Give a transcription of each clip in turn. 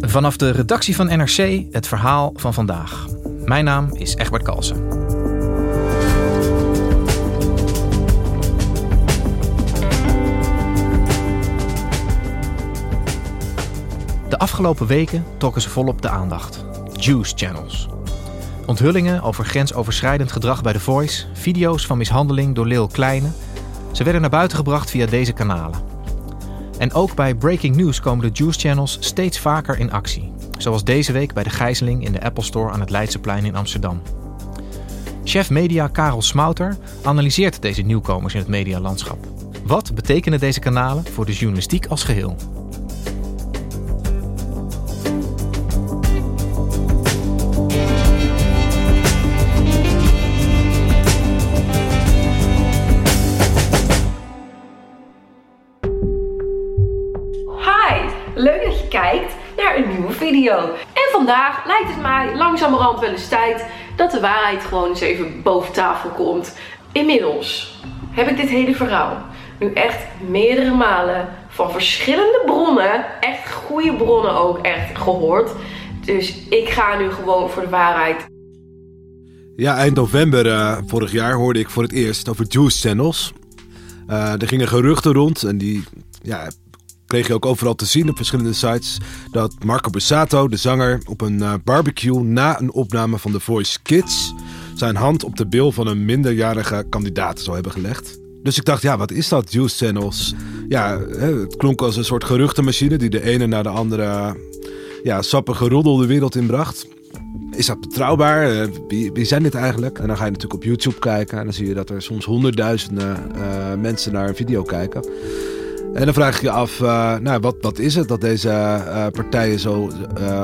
Vanaf de redactie van NRC het verhaal van vandaag. Mijn naam is Egbert Kalsen. De afgelopen weken trokken ze volop de aandacht. Juice channels. Onthullingen over grensoverschrijdend gedrag bij The Voice, video's van mishandeling door Lil Kleine. Ze werden naar buiten gebracht via deze kanalen. En ook bij Breaking News komen de Juice Channels steeds vaker in actie. Zoals deze week bij de gijzeling in de Apple Store aan het Leidseplein in Amsterdam. Chef media Karel Smouter analyseert deze nieuwkomers in het medialandschap. Wat betekenen deze kanalen voor de journalistiek als geheel? En vandaag lijkt het mij langzamerhand wel eens tijd dat de waarheid gewoon eens even boven tafel komt. Inmiddels heb ik dit hele verhaal nu echt meerdere malen van verschillende bronnen, echt goede bronnen ook, echt gehoord. Dus ik ga nu gewoon voor de waarheid. Ja, eind november vorig jaar hoorde ik voor het eerst over Juice Channels. Er gingen geruchten rond en die... ja, kreeg je ook overal te zien op verschillende sites dat Marco Borsato, de zanger, op een barbecue na een opname van The Voice Kids zijn hand op de bil van een minderjarige kandidaat zou hebben gelegd. Dus ik dacht, ja, wat is dat, Juice Channels? Ja, het klonk als een soort geruchtenmachine die de ene naar de andere sappige roddel de wereld inbracht. Is dat betrouwbaar? Wie zijn dit eigenlijk? En dan ga je natuurlijk op YouTube kijken en dan zie je dat er soms 100.000 mensen naar een video kijken. En dan vraag je je af, wat is het dat deze partijen zo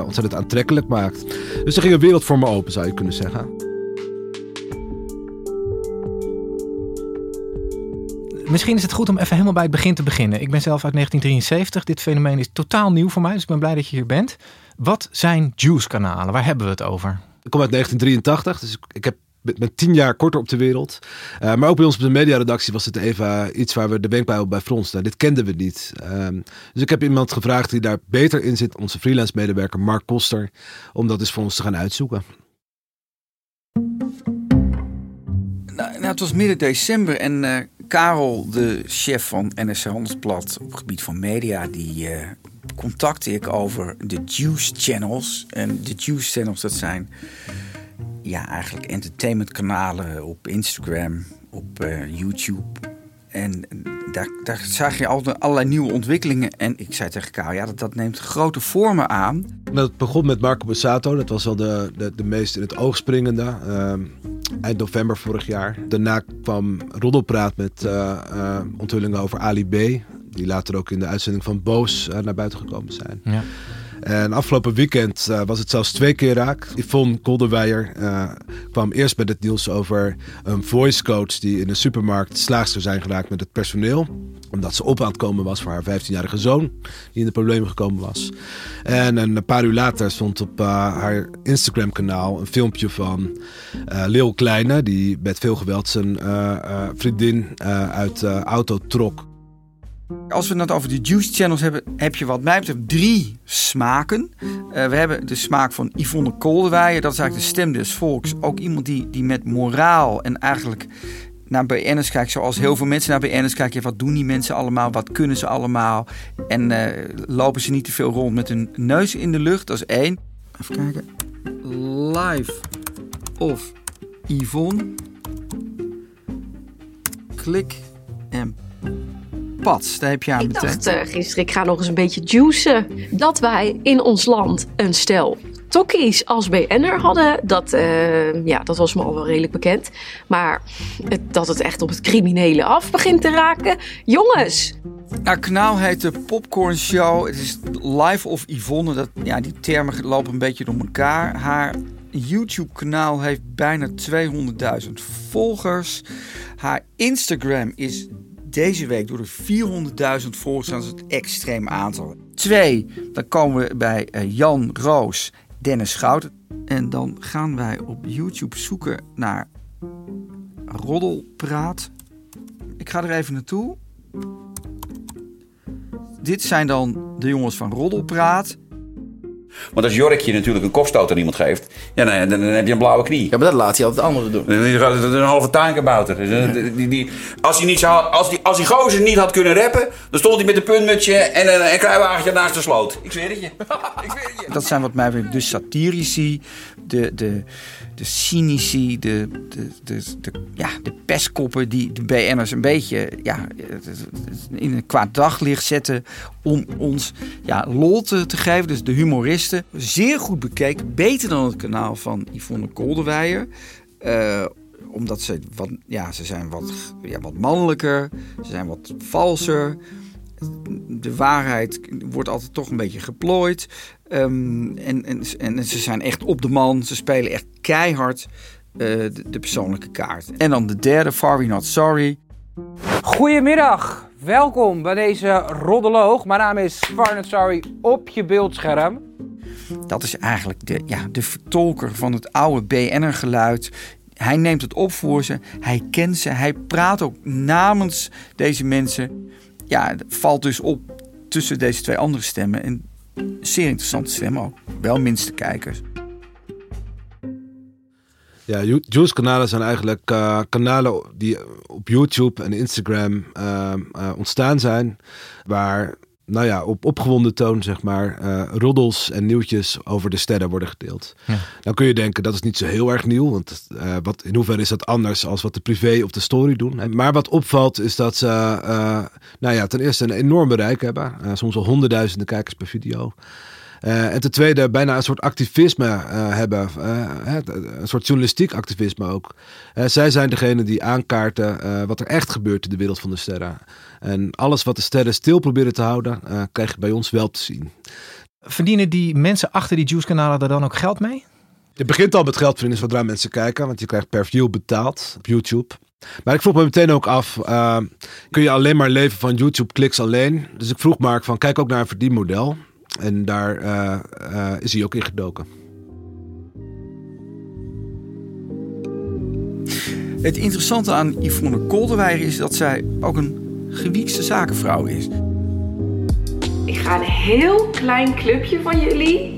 ontzettend aantrekkelijk maakt? Dus er ging een wereld voor me open, zou je kunnen zeggen. Misschien is het goed om even helemaal bij het begin te beginnen. Ik ben zelf uit 1973. Dit fenomeen is totaal nieuw voor mij, dus ik ben blij dat je hier bent. Wat zijn juice-kanalen? Waar hebben we het over? Ik kom uit 1983, dus ik heb... met 10 jaar korter op de wereld. Maar ook bij ons op de mediaredactie was het even iets waar we de wenkbrauw bij fronsten. Dit kenden we niet. Dus ik heb iemand gevraagd die daar beter in zit, onze freelance medewerker Mark Koster, om dat eens voor ons te gaan uitzoeken. Nou, het was midden december en Karel, de chef van NRC Handelsblad op het gebied van media, die contactte ik over de Juice Channels. En de Juice Channels, dat zijn... ja, eigenlijk entertainmentkanalen op Instagram, op YouTube. En daar zag je allerlei nieuwe ontwikkelingen. En ik zei tegen Karel, ja, dat neemt grote vormen aan. Dat begon met Marco Borsato. Dat was wel de meest in het oog springende. Eind november vorig jaar. Daarna kwam Roddelpraat met onthullingen over Ali B. Die later ook in de uitzending van Boos naar buiten gekomen zijn. Ja. En afgelopen weekend was het zelfs 2 keer raak. Yvonne Coldeweijer kwam eerst met het nieuws over een voicecoach die in een supermarkt slaags zou zijn geraakt met het personeel. Omdat ze op aan het komen was voor haar 15-jarige zoon die in de problemen gekomen was. En een paar uur later stond op haar Instagram kanaal een filmpje van Lil Kleine die met veel geweld zijn vriendin uit de auto trok. Als we het over de Juice Channels hebben, heb je wat mij betreft 3 smaken. We hebben de smaak van Yvonne Coldeweijer. Dat is eigenlijk de stem des volks. Ook iemand die met moraal en eigenlijk naar BN'ers kijkt. Zoals heel veel mensen naar BN'ers kijken. Wat doen die mensen allemaal? Wat kunnen ze allemaal? En lopen ze niet te veel rond met hun neus in de lucht? Dat is 1. Even kijken. Live of Yvonne. Klik en... Pats, daar heb je aan meteen. Ik dacht gisteren, ik ga nog eens een beetje juicen dat wij in ons land een stel tokkies als BN'er hadden, dat was me al wel redelijk bekend. Maar dat het echt op het criminele af begint te raken, jongens. Ja, Knauw heet de Popcorn Show. Het is Live of Yvonne. Die termen lopen een beetje door elkaar. Haar YouTube-kanaal heeft bijna 200.000 volgers. Haar Instagram is deze week door de 400.000 volgers. Dat is het extreem aantal. 2, dan komen we bij Jan Roos, Dennis Schouten. En dan gaan wij op YouTube zoeken naar Roddelpraat. Ik ga er even naartoe. Dit zijn dan de jongens van Roddelpraat. Want als Jorik je natuurlijk een kopstoot aan iemand geeft, dan heb je een blauwe knie. Ja, maar dat laat hij altijd anderen doen. Dat is een halve tuinkabouter. Als die gozer niet had kunnen rappen, dan stond hij met een puntmutsje en een kruiwagentje naast de sloot. Ik zweer het je. Dat zijn wat mij betreft de satirici, de cynici, de pestkoppen die de BN'ers een beetje in een kwaad daglicht zetten om ons lol te geven. Dus de humoristen. Zeer goed bekeken. Beter dan het kanaal van Yvonne Coldeweijer. Omdat ze zijn wat mannelijker. Ze zijn wat valser. De waarheid wordt altijd toch een beetje geplooid. En ze zijn echt op de man. Ze spelen echt keihard de persoonlijke kaart. En dan de derde, Far We Not Sorry. Goedemiddag. Welkom bij deze roddeloog. Mijn naam is Far We Not Sorry op je beeldscherm. Dat is eigenlijk de vertolker van het oude BN'er-geluid. Hij neemt het op voor ze. Hij kent ze. Hij praat ook namens deze mensen. Ja, het valt dus op tussen deze twee andere stemmen. En zeer interessante stemmen ook. Wel minste kijkers. Ja, Jules kanalen zijn eigenlijk kanalen die op YouTube en Instagram ontstaan zijn. Waar op opgewonden toon roddels en nieuwtjes over de sterren worden gedeeld. Ja. Dan kun je denken, dat is niet zo heel erg nieuw. Want in hoeverre is dat anders als wat de privé op de story doen. Maar wat opvalt is dat ze ten eerste een enorm bereik hebben. Soms al 100.000 kijkers per video. En ten tweede bijna een soort activisme hebben. Een soort journalistiek activisme ook. Zij zijn degene die aankaarten wat er echt gebeurt in de wereld van de sterren. En alles wat de sterren stil proberen te houden, krijg je bij ons wel te zien. Verdienen die mensen achter die Juice-kanalen daar dan ook geld mee? Het begint al met geld verdienen zodra mensen kijken. Want je krijgt per view betaald op YouTube. Maar ik vroeg me meteen ook af, kun je alleen maar leven van YouTube-kliks alleen? Dus ik vroeg Mark van, kijk ook naar een verdienmodel. En daar is hij ook in gedoken. Het interessante aan Yvonne Coldeweijer is dat zij ook een gewiekste zakenvrouw is. Ik ga een heel klein clubje van jullie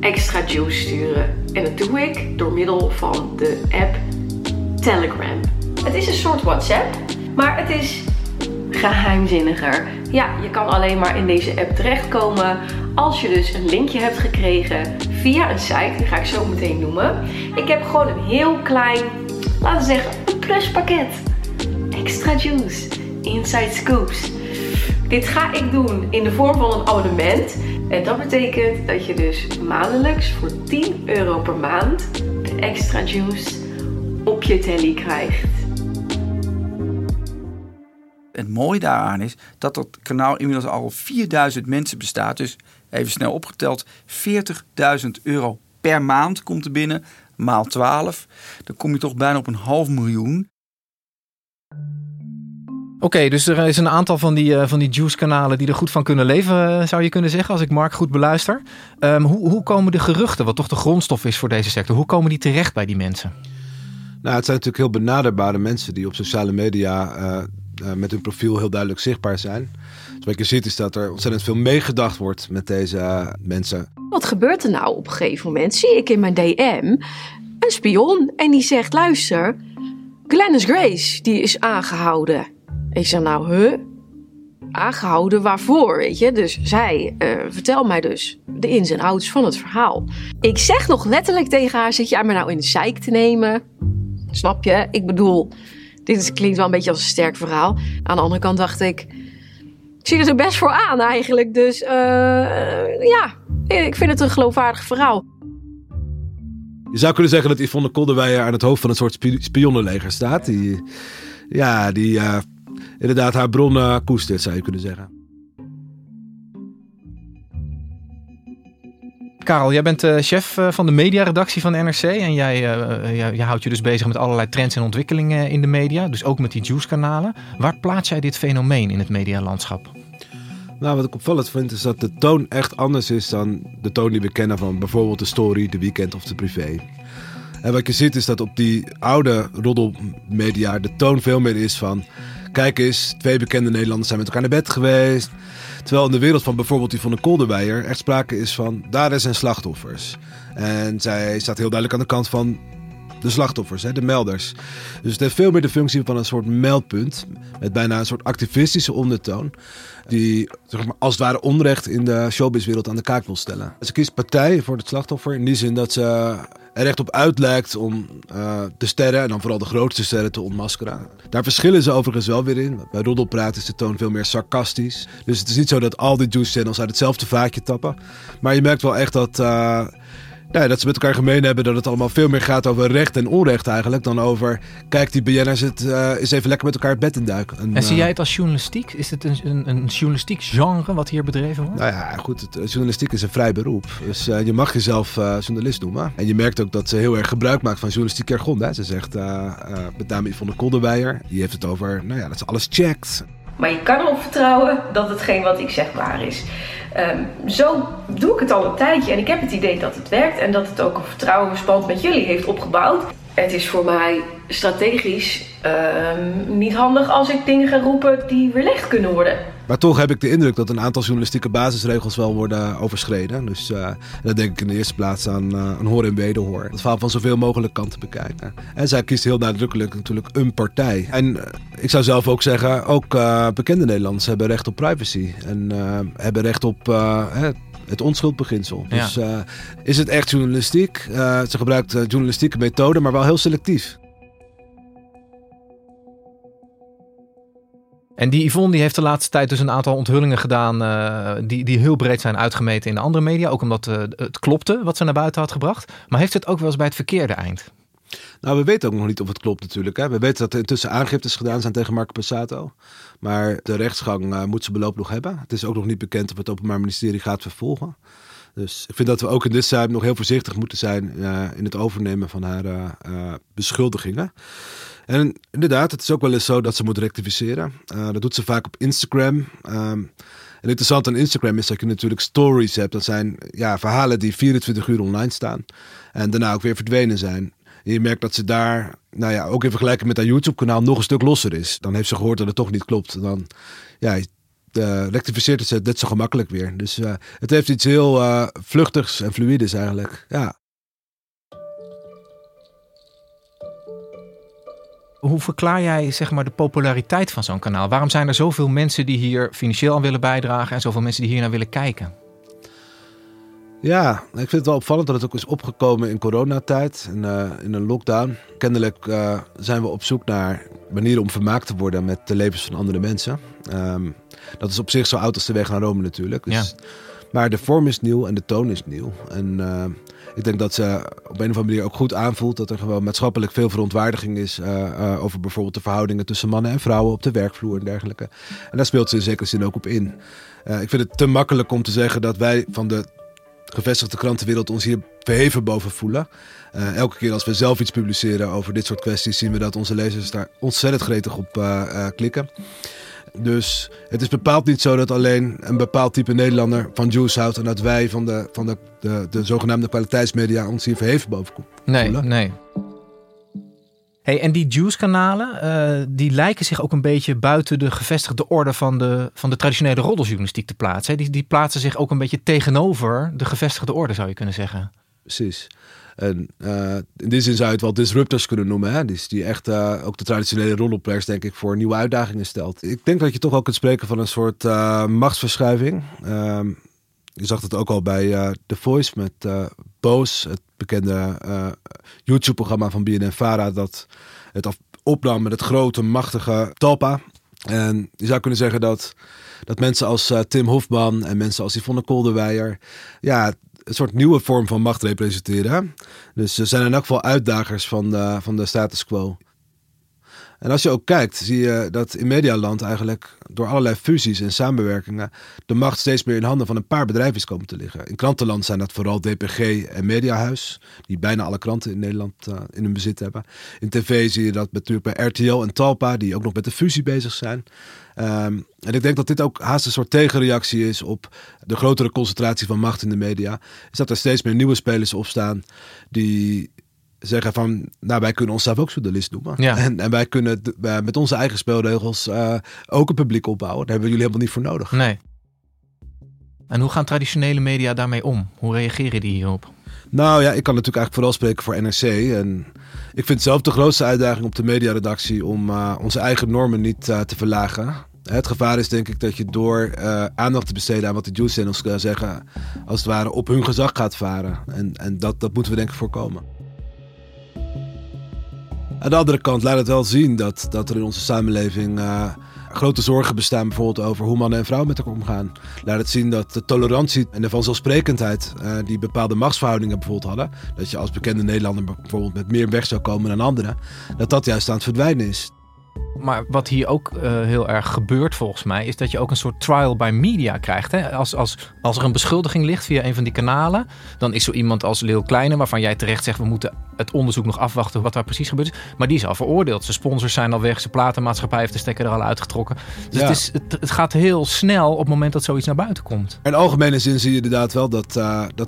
extra juice sturen. En dat doe ik door middel van de app Telegram. Het is een soort WhatsApp, maar het is geheimzinniger. Ja, je kan alleen maar in deze app terechtkomen als je dus een linkje hebt gekregen via een site, die ga ik zo meteen noemen. Ik heb gewoon een heel klein, laten we zeggen, een pluspakket. Extra juice, inside scoops. Dit ga ik doen in de vorm van een abonnement. En dat betekent dat je dus maandelijks voor €10 per maand de extra juice op je telly krijgt. Het mooie daaraan is dat dat kanaal inmiddels al 4000 mensen bestaat. Dus even snel opgeteld, €40.000 per maand komt er binnen, maal 12. Dan kom je toch bijna op €500.000. Oké, dus er is een aantal van die juice-kanalen die er goed van kunnen leven, zou je kunnen zeggen, als ik Mark goed beluister. Hoe komen de geruchten, wat toch de grondstof is voor deze sector, hoe komen die terecht bij die mensen? Nou, het zijn natuurlijk heel benaderbare mensen die op sociale media met hun profiel heel duidelijk zichtbaar zijn. Dus wat je ziet is dat er ontzettend veel meegedacht wordt met deze mensen. Wat gebeurt er nou op een gegeven moment? Zie ik in mijn DM een spion en die zegt, luister, Glennis Grace, die is aangehouden. Ik zeg, nou, aangehouden waarvoor, weet je? Dus zij vertel mij dus de ins en outs van het verhaal. Ik zeg nog letterlijk tegen haar, zit jij me nou in de zeik te nemen? Snap je? Ik bedoel, dit klinkt wel een beetje als een sterk verhaal. Aan de andere kant dacht ik, ziet het er best voor aan eigenlijk. Dus ja, ik vind het een geloofwaardig verhaal. Je zou kunnen zeggen dat Yvonne Coldeweijer aan het hoofd van een soort spionnenleger staat. Die inderdaad haar bron koestert, zou je kunnen zeggen. Karel, jij bent chef van de mediaredactie van NRC. En jij houdt je dus bezig met allerlei trends en ontwikkelingen in de media. Dus ook met die nieuwskanalen. Waar plaats jij dit fenomeen in het medialandschap? Nou, wat ik opvallend vind is dat de toon echt anders is dan de toon die we kennen van bijvoorbeeld de Story, de Weekend of de Privé. En wat je ziet is dat op die oude roddelmedia de toon veel meer is van... Kijk eens, twee bekende Nederlanders zijn met elkaar naar bed geweest. Terwijl in de wereld van bijvoorbeeld Yvonne Coldeweijer echt sprake is van... Daders en slachtoffers. En zij staat heel duidelijk aan de kant van de slachtoffers, hè, de melders. Dus het heeft veel meer de functie van een soort meldpunt... met bijna een soort activistische ondertoon... die zeg maar, als het ware onrecht in de showbizwereld aan de kaak wil stellen. Ze kiest partij voor het slachtoffer in die zin dat ze... er recht op uit lijkt om de sterren, en dan vooral de grootste sterren, te ontmaskeren. Daar verschillen ze overigens wel weer in. Bij Roddelpraat is de toon veel meer sarcastisch. Dus het is niet zo dat al die juice channels uit hetzelfde vaatje tappen. Maar je merkt wel echt dat, dat ze met elkaar gemeen hebben... dat het allemaal veel meer gaat over recht en onrecht eigenlijk... dan over, kijk die BN'ers is even lekker met elkaar het bed in duiken. En zie jij het als journalistiek? Is het een journalistiek genre wat hier bedreven wordt? Nou ja, goed, journalistiek is een vrij beroep. Dus je mag jezelf journalist noemen. En je merkt ook dat ze heel erg gebruik maakt van journalistiek jargon. Hè? Ze zegt, met name Yvonne Coldeweijer, die heeft het over dat ze alles checkt... Maar je kan erop vertrouwen dat hetgeen wat ik zeg waar is. Zo doe ik het al een tijdje en ik heb het idee dat het werkt... en dat het ook een vertrouwensband met jullie heeft opgebouwd. Het is voor mij strategisch niet handig als ik dingen ga roepen die weerlegd kunnen worden. Maar toch heb ik de indruk dat een aantal journalistieke basisregels wel worden overschreden. Dus dat denk ik in de eerste plaats aan een hoor en wederhoor. Het verhaal van zoveel mogelijk kanten bekijken. En zij kiest heel nadrukkelijk natuurlijk een partij. En ik zou zelf ook zeggen, ook bekende Nederlanders hebben recht op privacy. En hebben recht op... het onschuldbeginsel. Ja. Dus is het echt journalistiek? Ze gebruikt journalistieke methoden, maar wel heel selectief. En die Yvonne die heeft de laatste tijd dus een aantal onthullingen gedaan... Die heel breed zijn uitgemeten in de andere media. Ook omdat het klopte wat ze naar buiten had gebracht. Maar heeft het ook wel eens bij het verkeerde eind? Nou, we weten ook nog niet of het klopt natuurlijk. Hè. We weten dat er intussen aangiftes gedaan zijn tegen Marco Borsato. Maar de rechtsgang moet zijn beloop nog hebben. Het is ook nog niet bekend of het Openbaar Ministerie gaat vervolgen. Dus ik vind dat we ook in dit zaak nog heel voorzichtig moeten zijn... in het overnemen van haar beschuldigingen. En inderdaad, het is ook wel eens zo dat ze moet rectificeren. Dat doet ze vaak op Instagram... En interessant aan Instagram is dat je natuurlijk stories hebt. Dat zijn verhalen die 24 uur online staan. En daarna ook weer verdwenen zijn. En je merkt dat ze daar, ook in vergelijking met haar YouTube-kanaal, nog een stuk losser is. Dan heeft ze gehoord dat het toch niet klopt. En dan rectificeert het net zo gemakkelijk weer. Dus het heeft iets heel vluchtigs en fluïdes eigenlijk. Ja. Hoe verklaar jij de populariteit van zo'n kanaal? Waarom zijn er zoveel mensen die hier financieel aan willen bijdragen... en zoveel mensen die hier naar willen kijken? Ja, ik vind het wel opvallend dat het ook is opgekomen in coronatijd, in een lockdown. Kennelijk zijn we op zoek naar manieren om vermaakt te worden met de levens van andere mensen. Dat is op zich zo oud als de weg naar Rome natuurlijk. Dus, ja. Maar de vorm is nieuw en de toon is nieuw. En ik denk dat ze op een of andere manier ook goed aanvoelt dat er gewoon maatschappelijk veel verontwaardiging is over bijvoorbeeld de verhoudingen tussen mannen en vrouwen op de werkvloer en dergelijke. En daar speelt ze in zekere zin ook op in. Ik vind het te makkelijk om te zeggen dat wij van de gevestigde krantenwereld ons hier verheven boven voelen. Elke keer als we zelf iets publiceren over dit soort kwesties... zien we dat onze lezers daar ontzettend gretig op klikken. Dus het is bepaald niet zo dat alleen een bepaald type Nederlander van juice houdt... en dat wij van de zogenaamde kwaliteitsmedia ons hier verheven boven voelen. Nee. Hey, en die juice-kanalen, die lijken zich ook een beetje buiten de gevestigde orde van de traditionele roddeljournalistiek te plaatsen. Die plaatsen zich ook een beetje tegenover de gevestigde orde, zou je kunnen zeggen. Precies. En in die zin zou je het wel disruptors kunnen noemen. Hè? Die echt ook de traditionele roddelpers, denk ik, voor nieuwe uitdagingen stelt. Ik denk dat je toch ook kunt spreken van een soort machtsverschuiving. Je zag het ook al bij The Voice met Boos, het bekende YouTube-programma van BNN-FARA... dat het opnam met het grote, machtige Talpa. En je zou kunnen zeggen dat mensen als Tim Hofman en mensen als Yvonne Coldeweijer, ja, een soort nieuwe vorm van macht representeren. Dus ze zijn in elk geval uitdagers van de status quo. En als je ook kijkt, zie je dat in medialand eigenlijk door allerlei fusies en samenwerkingen de macht steeds meer in handen van een paar bedrijven is komen te liggen. In krantenland zijn dat vooral DPG en Mediahuis, die bijna alle kranten in Nederland in hun bezit hebben. In tv zie je dat natuurlijk bij RTL en Talpa, die ook nog met de fusie bezig zijn. En ik denk dat dit ook haast een soort tegenreactie is op de grotere concentratie van macht in de media. Is dat er steeds meer nieuwe spelers opstaan die zeggen van, nou, wij kunnen onszelf ook journalist noemen. Ja. En wij kunnen met onze eigen speelregels ook een publiek opbouwen. Daar hebben jullie helemaal niet voor nodig. Nee. En hoe gaan traditionele media daarmee om? Hoe reageren die hierop? Nou ja, ik kan natuurlijk eigenlijk vooral spreken voor NRC. En ik vind zelf de grootste uitdaging op de mediaredactie om onze eigen normen niet te verlagen. Het gevaar is denk ik dat je door aandacht te besteden aan wat de news channels zeggen, als het ware op hun gezag gaat varen. En dat moeten we denk ik voorkomen. Aan de andere kant laat het wel zien dat er in onze samenleving grote zorgen bestaan, bijvoorbeeld over hoe mannen en vrouwen met elkaar omgaan. Laat het zien dat de tolerantie en de vanzelfsprekendheid die bepaalde machtsverhoudingen bijvoorbeeld hadden, dat je als bekende Nederlander bijvoorbeeld met meer weg zou komen dan anderen, dat juist aan het verdwijnen is. Maar wat hier ook heel erg gebeurt volgens mij, is dat je ook een soort trial by media krijgt. Hè? Als er een beschuldiging ligt via een van die kanalen, dan is zo iemand als Lil Kleine, waarvan jij terecht zegt, we moeten het onderzoek nog afwachten wat daar precies gebeurd is. Maar die is al veroordeeld. Zijn sponsors zijn al weg, zijn platenmaatschappij heeft de stekker er al uitgetrokken. Dus ja. Het gaat heel snel op het moment dat zoiets naar buiten komt. In algemene zin zie je inderdaad wel dat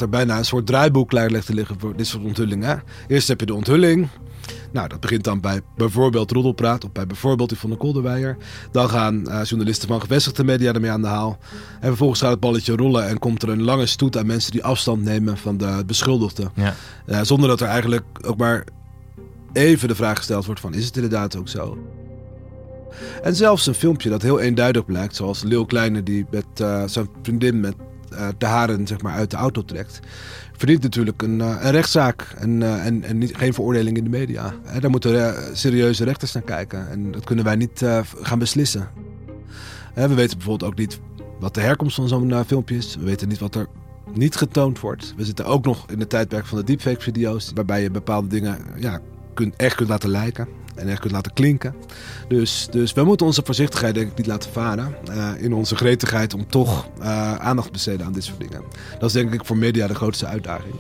er bijna een soort draaiboek klaar ligt te liggen voor dit soort onthullingen. Eerst heb je de onthulling. Nou, dat begint dan bij bijvoorbeeld Roddelpraat of bij bijvoorbeeld Yvonne Coldeweijer. Dan gaan journalisten van gevestigde media ermee aan de haal. En vervolgens gaat het balletje rollen en komt er een lange stoet aan mensen die afstand nemen van de beschuldigden. Ja. Zonder dat er eigenlijk ook maar even de vraag gesteld wordt van, is het inderdaad ook zo? En zelfs een filmpje dat heel eenduidig blijkt, zoals Lil Kleine die met zijn vriendin met de haren zeg maar, uit de auto trekt, verdient natuurlijk een rechtszaak en geen veroordeling in de media. En daar moeten serieuze rechters naar kijken en dat kunnen wij niet gaan beslissen. We weten bijvoorbeeld ook niet wat de herkomst van zo'n filmpje is. We weten niet wat er niet getoond wordt. We zitten ook nog in het tijdperk van de deepfake-video's, waarbij je bepaalde dingen echt kunt laten lijken en echt kunt laten klinken. Dus we moeten onze voorzichtigheid denk ik niet laten varen in onze gretigheid om toch aandacht te besteden aan dit soort dingen. Dat is denk ik voor media de grootste uitdaging.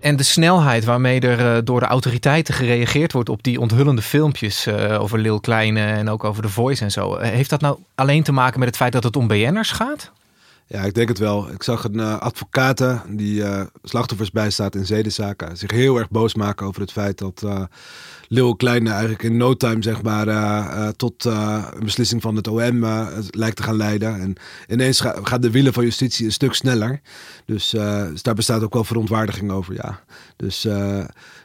En de snelheid waarmee er door de autoriteiten gereageerd wordt op die onthullende filmpjes over Lil Kleine en ook over The Voice en zo. Heeft dat nou alleen te maken met het feit dat het om BN'ers gaat? Ja, ik denk het wel. Ik zag een advocaat die slachtoffers bijstaat in zedenzaken zich heel erg boos maken over het feit dat Lil Kleine eigenlijk in no time zeg maar, tot een beslissing van het OM lijkt te gaan leiden. En ineens gaan de wielen van justitie een stuk sneller. Dus daar bestaat ook wel verontwaardiging over, ja. Dus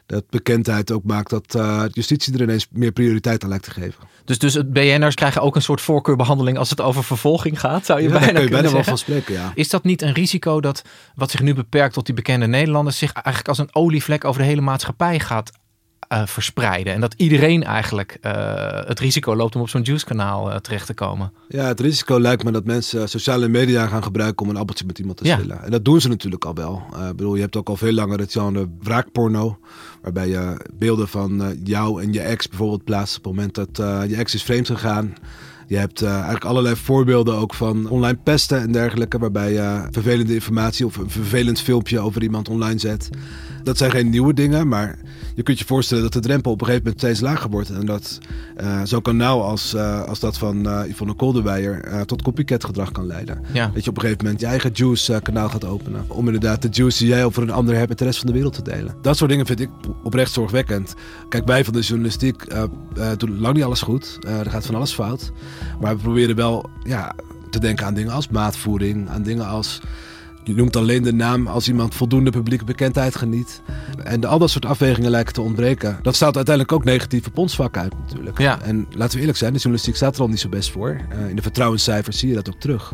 dat bekendheid ook maakt dat justitie er ineens meer prioriteit aan lijkt te geven. Dus het BN'ers krijgen ook een soort voorkeurbehandeling als het over vervolging gaat, zou je ja, bijna kunnen bijna wel van spreken, ja. Is dat niet een risico dat wat zich nu beperkt tot die bekende Nederlanders zich eigenlijk als een olievlek over de hele maatschappij gaat verspreiden? En dat iedereen eigenlijk het risico loopt om op zo'n juicekanaal terecht te komen. Ja, het risico lijkt me dat mensen sociale media gaan gebruiken om een appeltje met iemand te schillen. Ja. En dat doen ze natuurlijk al wel. Je hebt ook al veel langer het genre wraakporno, waarbij je beelden van jou en je ex bijvoorbeeld plaatst op het moment dat je ex is vreemd gegaan. Je hebt eigenlijk allerlei voorbeelden ook van online pesten en dergelijke, waarbij je vervelende informatie of een vervelend filmpje over iemand online zet. Dat zijn geen nieuwe dingen, maar je kunt je voorstellen dat de drempel op een gegeven moment steeds lager wordt. En dat zo'n kanaal als dat van Yvonne Coldeweijer tot copycat gedrag kan leiden. Ja. Dat je op een gegeven moment je eigen juice kanaal gaat openen. Om inderdaad de juice die jij over een ander hebt met de rest van de wereld te delen. Dat soort dingen vind ik oprecht zorgwekkend. Kijk, wij van de journalistiek doen lang niet alles goed. Er gaat van alles fout. Maar we proberen wel te denken aan dingen als maatvoering, aan dingen als, je noemt alleen de naam als iemand voldoende publieke bekendheid geniet. En al dat soort afwegingen lijken te ontbreken. Dat staat uiteindelijk ook negatief op ons vak uit natuurlijk. Ja. En laten we eerlijk zijn, de journalistiek staat er al niet zo best voor. In de vertrouwenscijfers zie je dat ook terug.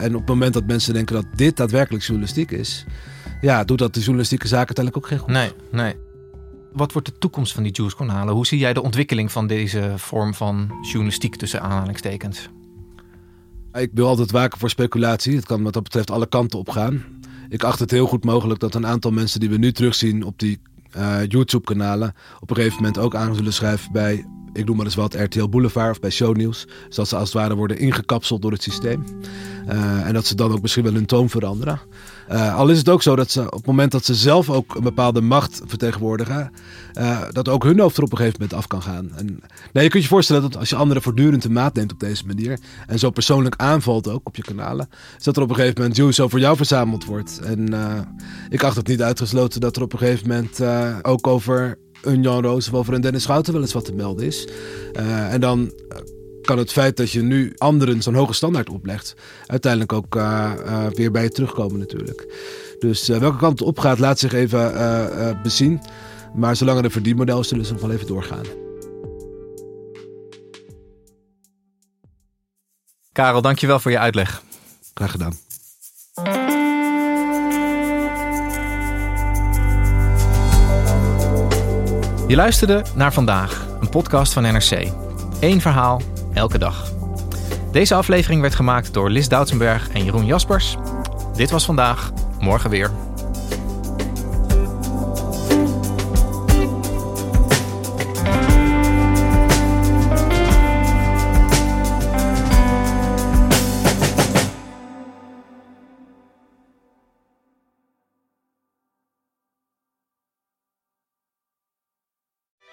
En op het moment dat mensen denken dat dit daadwerkelijk journalistiek is, doet dat de journalistieke zaak uiteindelijk ook geen goed. Nee. Wat wordt de toekomst van die nieuwskanalen? Hoe zie jij de ontwikkeling van deze vorm van journalistiek tussen aanhalingstekens? Ik wil altijd waken voor speculatie. Het kan wat dat betreft alle kanten op gaan. Ik acht het heel goed mogelijk dat een aantal mensen die we nu terugzien op die YouTube-kanalen op een gegeven moment ook aan zullen schrijven bij, ik noem maar eens wat, RTL Boulevard of bij Shownieuws. Zodat ze als het ware worden ingekapseld door het systeem. En dat ze dan ook misschien wel hun toon veranderen. Al is het ook zo dat ze op het moment dat ze zelf ook een bepaalde macht vertegenwoordigen, dat ook hun hoofd er op een gegeven moment af kan gaan. En, nou, je kunt je voorstellen dat als je anderen voortdurend de maat neemt op deze manier en zo persoonlijk aanvalt ook op je kanalen, is dat er op een gegeven moment juice over jou verzameld wordt. En ik acht het niet uitgesloten dat er op een gegeven moment ook over een Jan Roos of over een Dennis Schouten wel eens wat te melden is. En dan kan het feit dat je nu anderen zo'n hoge standaard oplegt uiteindelijk ook weer bij je terugkomen natuurlijk. Dus welke kant het op gaat laat zich even bezien. Maar zolang er een verdienmodel is, zullen ze nog wel even doorgaan. Karel, dankjewel voor je uitleg. Graag gedaan. Je luisterde naar Vandaag, een podcast van NRC. Eén verhaal, elke dag. Deze aflevering werd gemaakt door Lis Dautzenberg en Jeroen Jaspers. Dit was Vandaag, morgen weer.